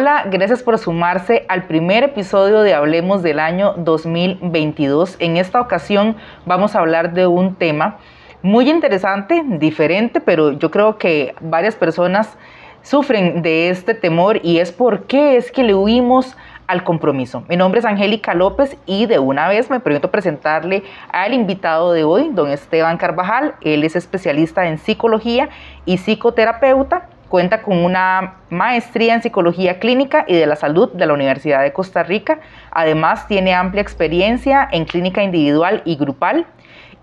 Hola, gracias por sumarse al primer episodio de Hablemos del año 2022. En esta ocasión vamos a hablar de un tema muy interesante, diferente, pero yo creo que varias personas sufren de este temor y es por qué es que le huimos al compromiso. Mi nombre es Angélica López y de una vez me permito presentarle al invitado de hoy, don Esteban Carvajal. Él es especialista en psicología y psicoterapeuta. Cuenta con una maestría en psicología clínica y de la salud de la Universidad de Costa Rica. Además, tiene amplia experiencia en clínica individual y grupal.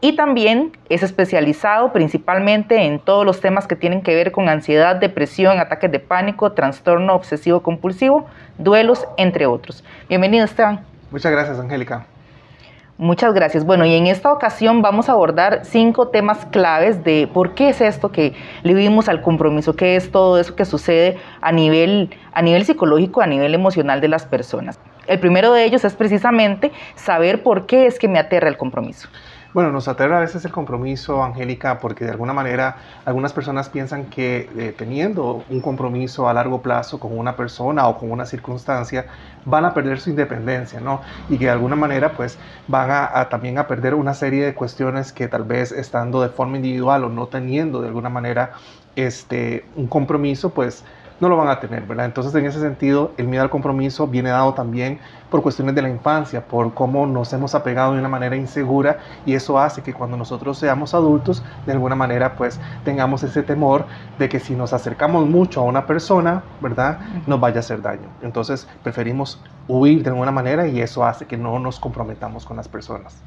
Y también es especializado principalmente en todos los temas que tienen que ver con ansiedad, depresión, ataques de pánico, trastorno obsesivo compulsivo, duelos, entre otros. Bienvenido, Esteban. Muchas gracias, Angélica. Muchas gracias. Bueno, y en esta ocasión vamos a abordar 5 temas claves de por qué es esto que le huimos al compromiso, qué es todo eso que sucede a nivel psicológico, a nivel emocional de las personas. El primero de ellos es precisamente saber por qué es que me aterra el compromiso. Bueno, nos aterra a veces el compromiso, Angélica, porque de alguna manera algunas personas piensan que teniendo un compromiso a largo plazo con una persona o con una circunstancia, van a perder su independencia, ¿no? Y que de alguna manera pues van a también perder una serie de cuestiones que tal vez estando de forma individual o no teniendo de alguna manera un compromiso, pues no lo van a tener, ¿verdad? Entonces, en ese sentido, el miedo al compromiso viene dado también por cuestiones de la infancia, por cómo nos hemos apegado de una manera insegura, y eso hace que cuando nosotros seamos adultos, de alguna manera, pues, tengamos ese temor de que si nos acercamos mucho a una persona, ¿verdad?, nos vaya a hacer daño. Entonces, preferimos huir de alguna manera y eso hace que no nos comprometamos con las personas.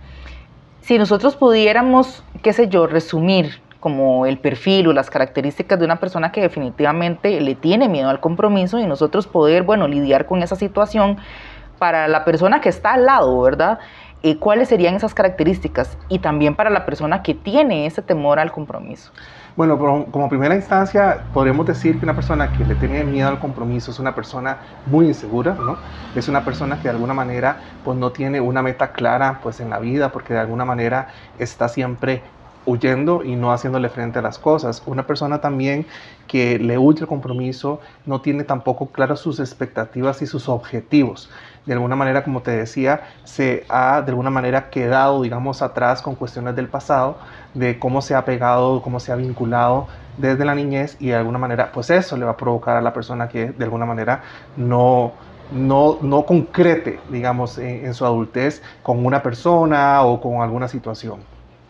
Si nosotros pudiéramos, qué sé yo, resumir como el perfil o las características de una persona que definitivamente le tiene miedo al compromiso y nosotros poder, bueno, lidiar con esa situación para la persona que está al lado, ¿verdad? ¿Cuáles serían esas características? Y también para la persona que tiene ese temor al compromiso. Bueno, como primera instancia, podríamos decir que una persona que le tiene miedo al compromiso es una persona muy insegura, ¿no? Es una persona que de alguna manera pues, no tiene una meta clara pues, en la vida, porque de alguna manera está siempre huyendo y no haciéndole frente a las cosas. Una persona también que le huye el compromiso no tiene tampoco claras sus expectativas y sus objetivos. De alguna manera, como te decía, se ha de alguna manera quedado, digamos, atrás con cuestiones del pasado, de cómo se ha pegado, cómo se ha vinculado desde la niñez y de alguna manera, pues eso le va a provocar a la persona que de alguna manera no concrete, digamos, en su adultez con una persona o con alguna situación.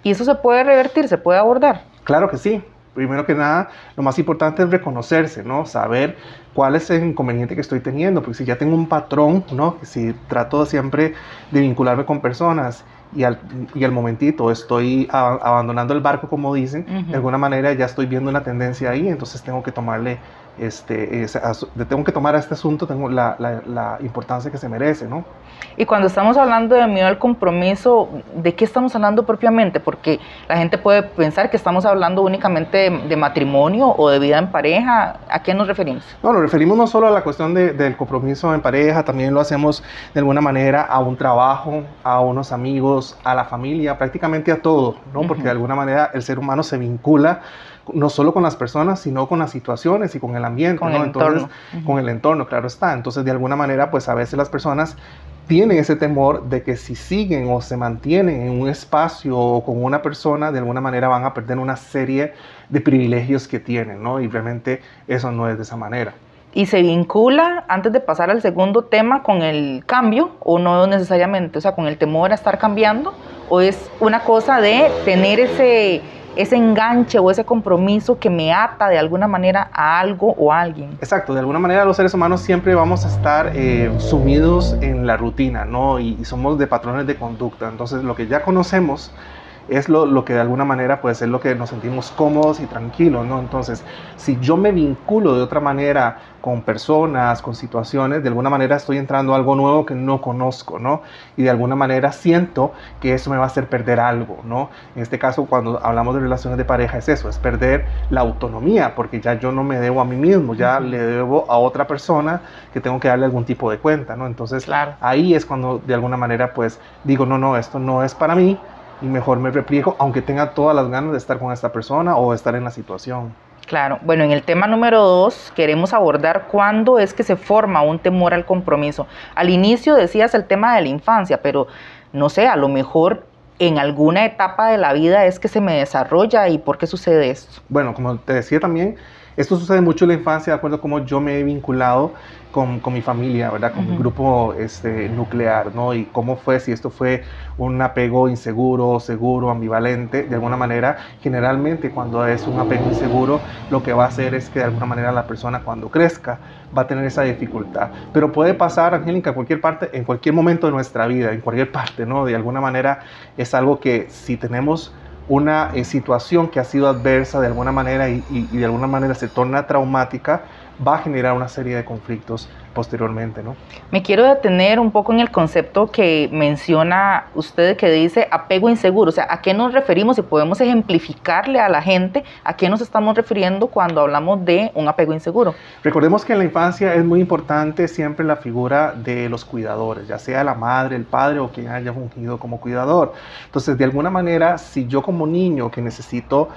¿Y eso se puede revertir, se puede abordar? Claro que sí. Primero que nada, lo más importante es reconocerse, ¿no? Saber cuál es el inconveniente que estoy teniendo, porque si ya tengo un patrón, ¿no? Si trato siempre de vincularme con personas y al momentito estoy abandonando el barco, como dicen, de alguna manera ya estoy viendo una tendencia ahí, entonces tengo que tomarle a este asunto tengo la importancia que se merece, ¿no? Y cuando estamos hablando de miedo al compromiso, ¿de qué estamos hablando propiamente? Porque la gente puede pensar que estamos hablando únicamente de matrimonio o de vida en pareja. ¿A qué nos referimos? No, nos referimos no solo a la cuestión del compromiso en pareja, también lo hacemos de alguna manera a un trabajo, a unos amigos, a la familia, prácticamente a todo, ¿no? Porque de alguna manera el ser humano se vincula no solo con las personas, sino con las situaciones y con el ambiente, con, ¿no? Entonces, con el entorno, claro está. Entonces, de alguna manera, pues a veces las personas tienen ese temor de que si siguen o se mantienen en un espacio o con una persona, de alguna manera van a perder una serie de privilegios que tienen, ¿no? Y realmente eso no es de esa manera. ¿Y se vincula, antes de pasar al segundo tema, con el cambio o no necesariamente? O sea, con el temor a estar cambiando, ¿o es una cosa de tener ese enganche o ese compromiso que me ata de alguna manera a algo o a alguien? Exacto, de alguna manera los seres humanos siempre vamos a estar sumidos en la rutina, ¿no? Y somos de patrones de conducta, entonces lo que ya conocemos es lo que de alguna manera pues, es lo que nos sentimos cómodos y tranquilos, ¿no? Entonces, si yo me vinculo de otra manera con personas, con situaciones, de alguna manera estoy entrando a algo nuevo que no conozco, ¿no? Y de alguna manera siento que eso me va a hacer perder algo, ¿no? En este caso, cuando hablamos de relaciones de pareja, es eso, es perder la autonomía, porque ya yo no me debo a mí mismo, ya le debo a otra persona que tengo que darle algún tipo de cuenta, ¿no? Entonces, claro, ahí es cuando de alguna manera pues digo, no, esto no es para mí, y mejor me repliego, aunque tenga todas las ganas de estar con esta persona o de estar en la situación. Claro. Bueno, en el tema número 2 queremos abordar cuándo es que se forma un temor al compromiso. Al inicio decías el tema de la infancia, pero no sé, a lo mejor en alguna etapa de la vida es que se me desarrolla. ¿Y por qué sucede esto? Bueno, como te decía también, esto sucede mucho en la infancia, de acuerdo a cómo yo me he vinculado con mi familia, ¿verdad? Con mi grupo nuclear, ¿no? Y cómo fue, si esto fue un apego inseguro, seguro, ambivalente, de alguna manera. Generalmente cuando es un apego inseguro, lo que va a hacer es que de alguna manera la persona cuando crezca va a tener esa dificultad. Pero puede pasar, Angélica, en cualquier momento de nuestra vida, en cualquier parte, ¿no? De alguna manera es algo que si tenemos una situación que ha sido adversa de alguna manera y de alguna manera se torna traumática, va a generar una serie de conflictos posteriormente, ¿no? Me quiero detener un poco en el concepto que menciona usted, que dice apego inseguro. O sea, ¿a qué nos referimos? Si podemos ejemplificarle a la gente, ¿a qué nos estamos refiriendo cuando hablamos de un apego inseguro? Recordemos que en la infancia es muy importante siempre la figura de los cuidadores, ya sea la madre, el padre o quien haya fungido como cuidador. Entonces, de alguna manera, si yo como niño que necesito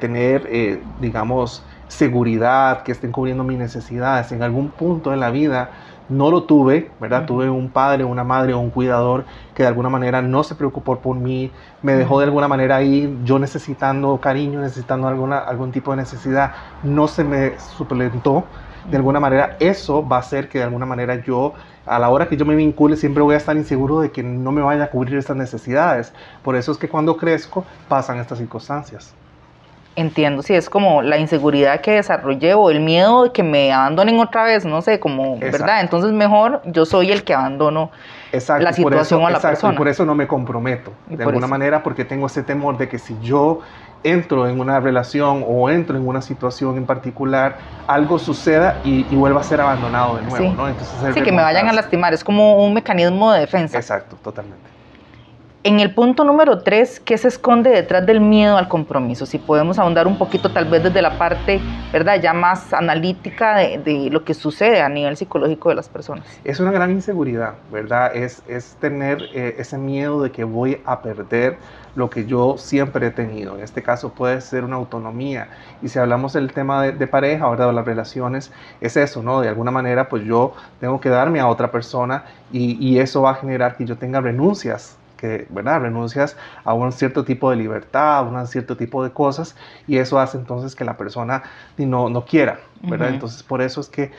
tener, digamos, seguridad, que estén cubriendo mis necesidades, en algún punto de la vida no lo tuve, ¿verdad? Tuve un padre, una madre o un cuidador que de alguna manera no se preocupó por mí, me dejó de alguna manera ahí, yo necesitando cariño, necesitando algún tipo de necesidad, no se me suplantó. De alguna manera eso va a hacer que de alguna manera yo, a la hora que yo me vincule, siempre voy a estar inseguro de que no me vaya a cubrir estas necesidades. Por eso es que cuando crezco pasan estas circunstancias. Entiendo, sí, es como la inseguridad que desarrollé o el miedo de que me abandonen otra vez, no sé, como, exacto, ¿verdad? Entonces mejor yo soy el que abandono, exacto, la situación o la persona. Y por eso no me comprometo, de alguna manera, porque tengo ese temor de que si yo entro en una relación o entro en una situación en particular, algo suceda y vuelva a ser abandonado de nuevo, sí, ¿no? Entonces, sí, que me vayan a lastimar, es como un mecanismo de defensa. Exacto, totalmente. En el punto número 3, ¿qué se esconde detrás del miedo al compromiso? Si podemos ahondar un poquito, tal vez desde la parte, ¿verdad?, ya más analítica de lo que sucede a nivel psicológico de las personas. Es una gran inseguridad, ¿verdad? Es tener ese miedo de que voy a perder lo que yo siempre he tenido. En este caso puede ser una autonomía. Y si hablamos del tema de pareja, ¿verdad?, o las relaciones, es eso, ¿no? De alguna manera, pues yo tengo que darme a otra persona y eso va a generar que yo tenga renuncias. ¿Verdad? Renuncias a un cierto tipo de libertad, a un cierto tipo de cosas, y eso hace entonces que la persona no quiera, ¿verdad? Entonces por eso es que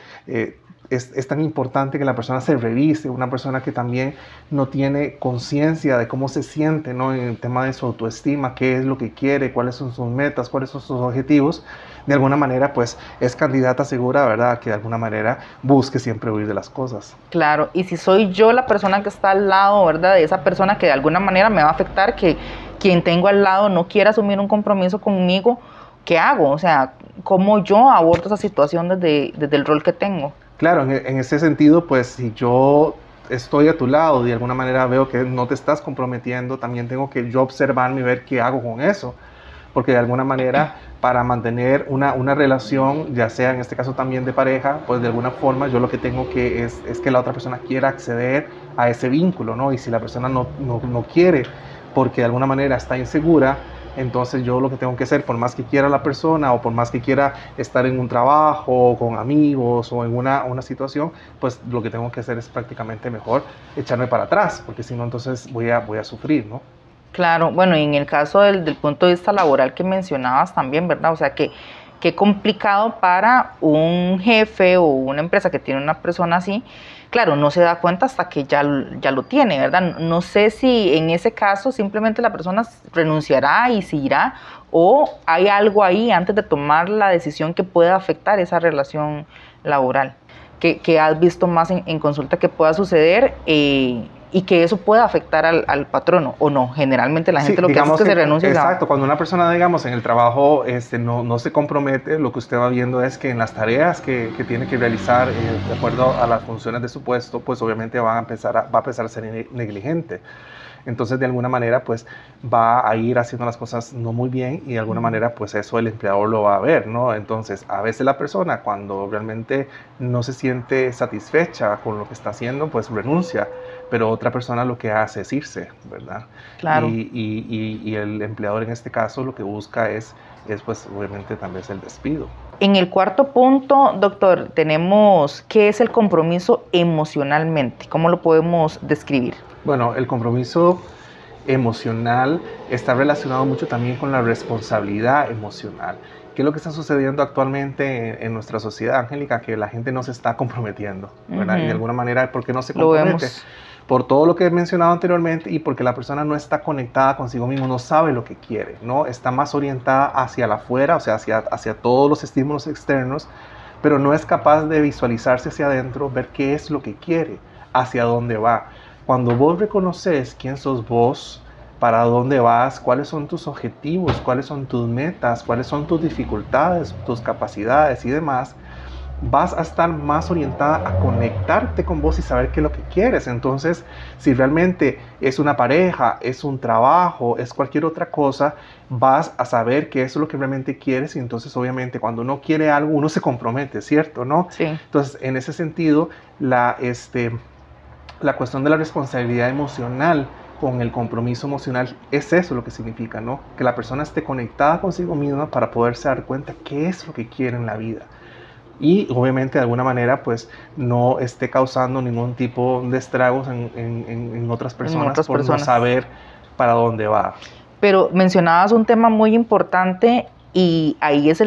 es tan importante que la persona se revise, una persona que también no tiene conciencia de cómo se siente, ¿no?, en el tema de su autoestima, qué es lo que quiere, cuáles son sus metas, cuáles son sus objetivos. De alguna manera, pues, es candidata segura, ¿verdad?, que de alguna manera busque siempre huir de las cosas. Claro, y si soy yo la persona que está al lado, ¿verdad?, de esa persona que de alguna manera me va a afectar, que quien tengo al lado no quiera asumir un compromiso conmigo, ¿qué hago? O sea, ¿cómo yo abordo esa situación desde el rol que tengo? Claro, en ese sentido, pues, si yo estoy a tu lado, de alguna manera veo que no te estás comprometiendo, también tengo que yo observarme y ver qué hago con eso, porque de alguna manera, para mantener una relación, ya sea en este caso también de pareja, pues de alguna forma yo lo que tengo que es que la otra persona quiera acceder a ese vínculo, ¿no? Y si la persona no quiere, porque de alguna manera está insegura, entonces yo lo que tengo que hacer, por más que quiera la persona o por más que quiera estar en un trabajo o con amigos o en una situación, pues lo que tengo que hacer es prácticamente mejor echarme para atrás, porque si no entonces voy a sufrir, ¿no? Claro, bueno, y en el caso del punto de vista laboral que mencionabas también, ¿verdad? O sea, que complicado para un jefe o una empresa que tiene una persona así. Claro, no se da cuenta hasta que ya lo tiene, ¿verdad? No sé si en ese caso simplemente la persona renunciará y se irá, o hay algo ahí antes de tomar la decisión que pueda afectar esa relación laboral, que has visto más en consulta que pueda suceder y que eso pueda afectar al patrono, o no. Generalmente la gente, sí, lo que hace es que se renuncia. Exacto, cuando una persona, digamos, en el trabajo no se compromete, lo que usted va viendo es que en las tareas que tiene que realizar, de acuerdo a las funciones de su puesto, pues obviamente va a empezar a ser negligente. Entonces, de alguna manera, pues, va a ir haciendo las cosas no muy bien y de alguna manera, pues, eso el empleador lo va a ver, ¿no? Entonces, a veces la persona, cuando realmente no se siente satisfecha con lo que está haciendo, pues, renuncia. Pero otra persona lo que hace es irse, ¿verdad? Claro. Y el empleador, en este caso, lo que busca es pues, obviamente, también es el despido. En el cuarto punto, doctor, tenemos qué es el compromiso emocionalmente. ¿Cómo lo podemos describir? Bueno, el compromiso emocional está relacionado mucho también con la responsabilidad emocional. ¿Qué es lo que está sucediendo actualmente en nuestra sociedad, Angélica? Que la gente no se está comprometiendo, ¿verdad? Uh-huh. Y de alguna manera, ¿por qué no se compromete? Por todo lo que he mencionado anteriormente y porque la persona no está conectada consigo mismo, no sabe lo que quiere, ¿no? Está más orientada hacia la afuera, o sea, hacia todos los estímulos externos, pero no es capaz de visualizarse hacia adentro, ver qué es lo que quiere, hacia dónde va. Cuando vos reconoces quién sos vos, para dónde vas, cuáles son tus objetivos, cuáles son tus metas, cuáles son tus dificultades, tus capacidades y demás, vas a estar más orientada a conectarte con vos y saber qué es lo que quieres. Entonces, si realmente es una pareja, es un trabajo, es cualquier otra cosa, vas a saber que eso es lo que realmente quieres. Y entonces, obviamente, cuando uno quiere algo, uno se compromete, ¿cierto? ¿No? Sí. Entonces, en ese sentido, la cuestión de la responsabilidad emocional con el compromiso emocional es eso lo que significa, ¿no? Que la persona esté conectada consigo misma para poderse dar cuenta qué es lo que quiere en la vida. Y obviamente de alguna manera pues no esté causando ningún tipo de estragos en otras personas por no saber para dónde va. Pero mencionabas un tema muy importante y ahí es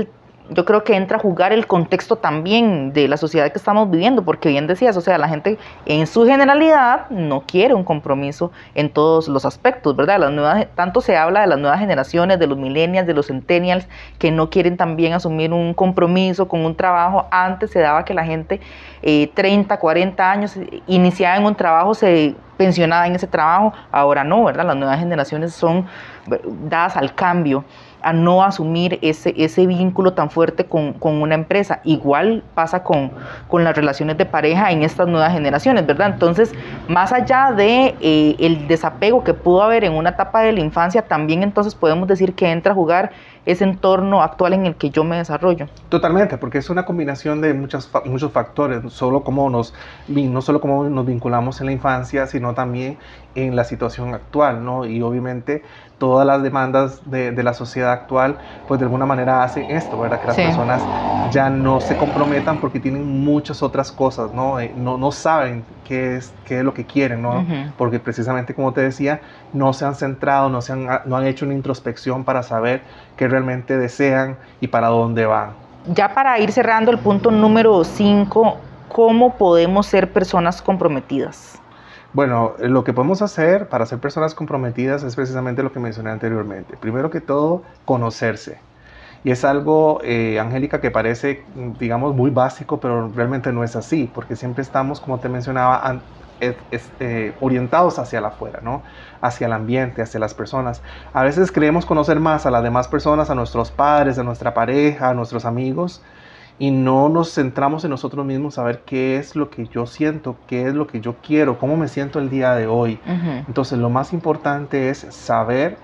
yo creo que entra a jugar el contexto también de la sociedad que estamos viviendo, porque bien decías, o sea, la gente en su generalidad no quiere un compromiso en todos los aspectos, ¿verdad? Tanto se habla de las nuevas generaciones, de los millennials, de los centennials, que no quieren también asumir un compromiso con un trabajo. Antes se daba que la gente 30, 40 años iniciaba en un trabajo, se pensionaba en ese trabajo, ahora no, ¿verdad? Las nuevas generaciones son dadas al cambio, a no asumir ese vínculo tan fuerte con una empresa. Igual pasa con las relaciones de pareja en estas nuevas generaciones, ¿verdad? Entonces, más allá de el desapego que pudo haber en una etapa de la infancia, también entonces podemos decir que entra a jugar ese entorno actual en el que yo me desarrollo. Totalmente, porque es una combinación de muchos factores, no solo cómo nos vinculamos en la infancia, sino también en la situación actual, ¿no? Y obviamente todas las demandas de la sociedad actual, pues de alguna manera hacen esto, ¿verdad? Que las personas ya no se comprometan porque tienen muchas otras cosas, ¿no? No saben qué es lo que quieren, ¿no? Uh-huh. Porque precisamente, como te decía, no se han centrado, no han hecho una introspección para saber qué realmente desean y para dónde van. Ya para ir cerrando el punto número 5, ¿cómo podemos ser personas comprometidas? Bueno, lo que podemos hacer para ser personas comprometidas es precisamente lo que mencioné anteriormente. Primero que todo, conocerse. Y es algo, Angélica, que parece, digamos, muy básico, pero realmente no es así, porque siempre estamos, como te mencionaba, orientados hacia la afuera, ¿no? Hacia el ambiente, hacia las personas. A veces creemos conocer más a las demás personas, a nuestros padres, a nuestra pareja, a nuestros amigos, y no nos centramos en nosotros mismos, a ver qué es lo que yo siento, qué es lo que yo quiero, cómo me siento el día de hoy. Uh-huh. Entonces, lo más importante es saber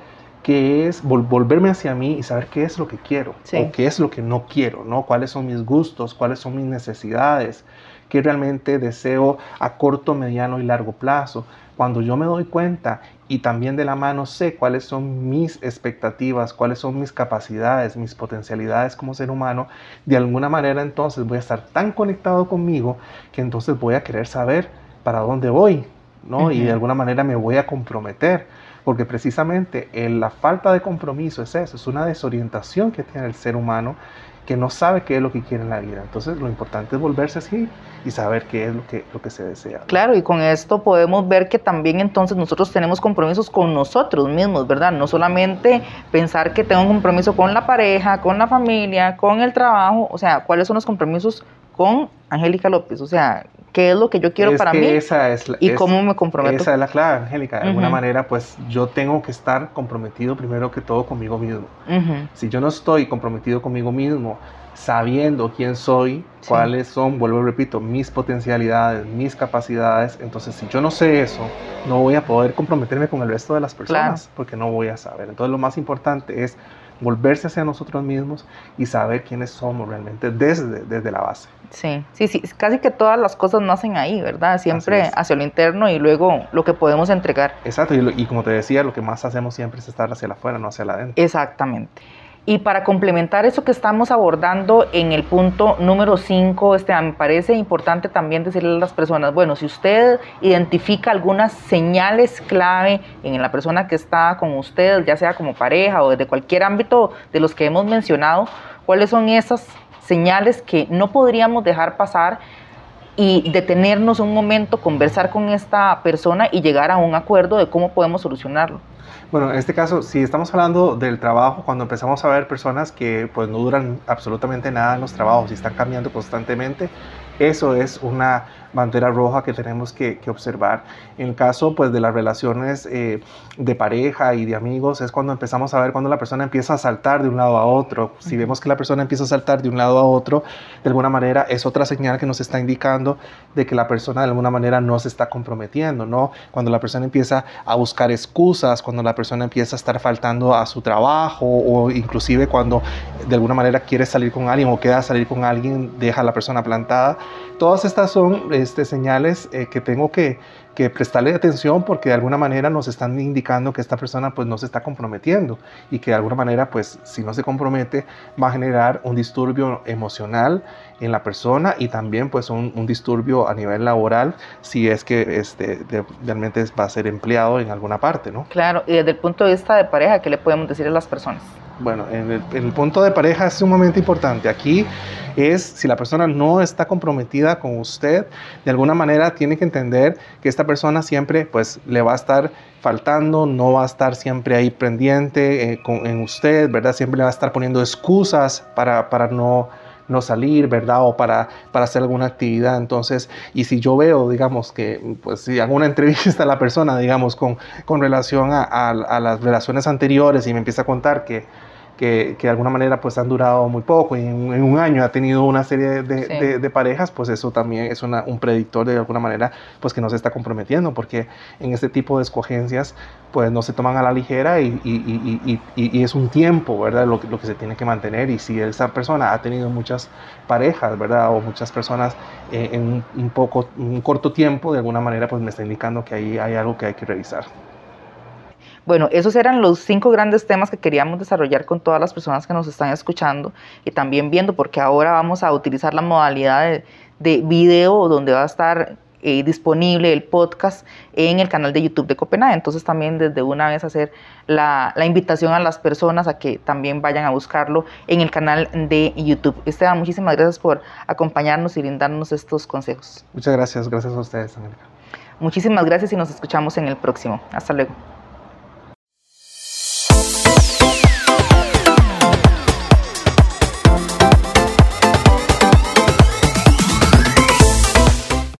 qué es, volverme hacia mí y saber qué es lo que quiero, o qué es lo que no quiero, ¿no? Cuáles son mis gustos, cuáles son mis necesidades, qué realmente deseo a corto, mediano y largo plazo. Cuando yo me doy cuenta y también de la mano sé cuáles son mis expectativas, cuáles son mis capacidades, mis potencialidades como ser humano, de alguna manera entonces voy a estar tan conectado conmigo que entonces voy a querer saber para dónde voy, ¿no? Uh-huh. Y de alguna manera me voy a comprometer, porque precisamente la falta de compromiso es eso, es una desorientación que tiene el ser humano que no sabe qué es lo que quiere en la vida. Entonces, lo importante es volverse así y saber qué es lo que se desea, ¿no? Claro, y con esto podemos ver que también entonces nosotros tenemos compromisos con nosotros mismos, ¿verdad? No solamente pensar que tengo un compromiso con la pareja, con la familia, con el trabajo, o sea, ¿cuáles son los compromisos con Angélica López, o sea, qué es lo que yo quiero para mí y cómo me comprometo. Esa es la clave, Angélica. De alguna manera, pues, yo tengo que estar comprometido primero que todo conmigo mismo. Si yo no estoy comprometido conmigo mismo, sabiendo quién soy, cuáles son, vuelvo y repito, mis potencialidades, mis capacidades, entonces si yo no sé eso, no voy a poder comprometerme con el resto de las personas, porque no voy a saber. Entonces lo más importante es volverse hacia nosotros mismos y saber quiénes somos realmente desde la base. Sí, casi que todas las cosas nacen ahí, ¿verdad? Siempre hacia lo interno y luego lo que podemos entregar. Exacto, y como te decía, lo que más hacemos siempre es estar hacia afuera, no hacia adentro. Exactamente. Y para complementar eso que estamos abordando en el punto número 5, me parece importante también decirle a las personas, bueno, si usted identifica algunas señales clave en la persona que está con usted, ya sea como pareja o desde cualquier ámbito de los que hemos mencionado, ¿cuáles son esas señales que no podríamos dejar pasar y detenernos un momento, conversar con esta persona y llegar a un acuerdo de cómo podemos solucionarlo? Bueno, en este caso, si estamos hablando del trabajo, cuando empezamos a ver personas que pues no duran absolutamente nada en los trabajos y están cambiando constantemente, eso es una bandera roja que tenemos que observar. En el caso pues de las relaciones de pareja y de amigos, es cuando empezamos a ver cuando la persona empieza a saltar de un lado a otro. Si vemos que la persona empieza a saltar de un lado a otro, de alguna manera es otra señal que nos está indicando de que la persona de alguna manera no se está comprometiendo, ¿no? Cuando la persona empieza a buscar excusas, cuando la persona empieza a estar faltando a su trabajo, o inclusive cuando de alguna manera quiere salir con alguien o queda a salir con alguien, deja a la persona plantada. Todas estas son señales que tengo que prestarle atención, porque de alguna manera nos están indicando que esta persona pues no se está comprometiendo, y que de alguna manera pues si no se compromete va a generar un disturbio emocional en la persona, y también pues un disturbio a nivel laboral si es que realmente va a ser empleado en alguna parte, ¿no? Claro, y desde el punto de vista de pareja, ¿qué le podemos decir a las personas? Bueno, en el punto de pareja es sumamente importante. Aquí es, si la persona no está comprometida con usted, de alguna manera tiene que entender que esta persona siempre pues le va a estar faltando, no va a estar siempre ahí pendiente en usted, ¿verdad? Siempre le va a estar poniendo excusas para no salir, ¿verdad? O para hacer alguna actividad. Entonces, y si yo veo, digamos, que pues si hago una entrevista a la persona, digamos, con relación a las relaciones anteriores, y me empieza a contar que de alguna manera pues han durado muy poco, y en un año ha tenido una serie de parejas, pues eso también es un predictor de alguna manera pues que no se está comprometiendo, porque en este tipo de escogencias pues no se toman a la ligera, y es un tiempo, ¿verdad? Lo que se tiene que mantener. Y si esa persona ha tenido muchas parejas, ¿verdad? O muchas personas en un corto tiempo, de alguna manera pues me está indicando que ahí hay algo que hay que revisar. Bueno, esos eran los 5 grandes temas que queríamos desarrollar con todas las personas que nos están escuchando y también viendo, porque ahora vamos a utilizar la modalidad de video, donde va a estar disponible el podcast en el canal de YouTube de Copenhague. Entonces también desde una vez hacer la invitación a las personas a que también vayan a buscarlo en el canal de YouTube. Esteban, muchísimas gracias por acompañarnos y brindarnos estos consejos. Muchas gracias a ustedes, Angélica. Muchísimas gracias y nos escuchamos en el próximo. Hasta luego.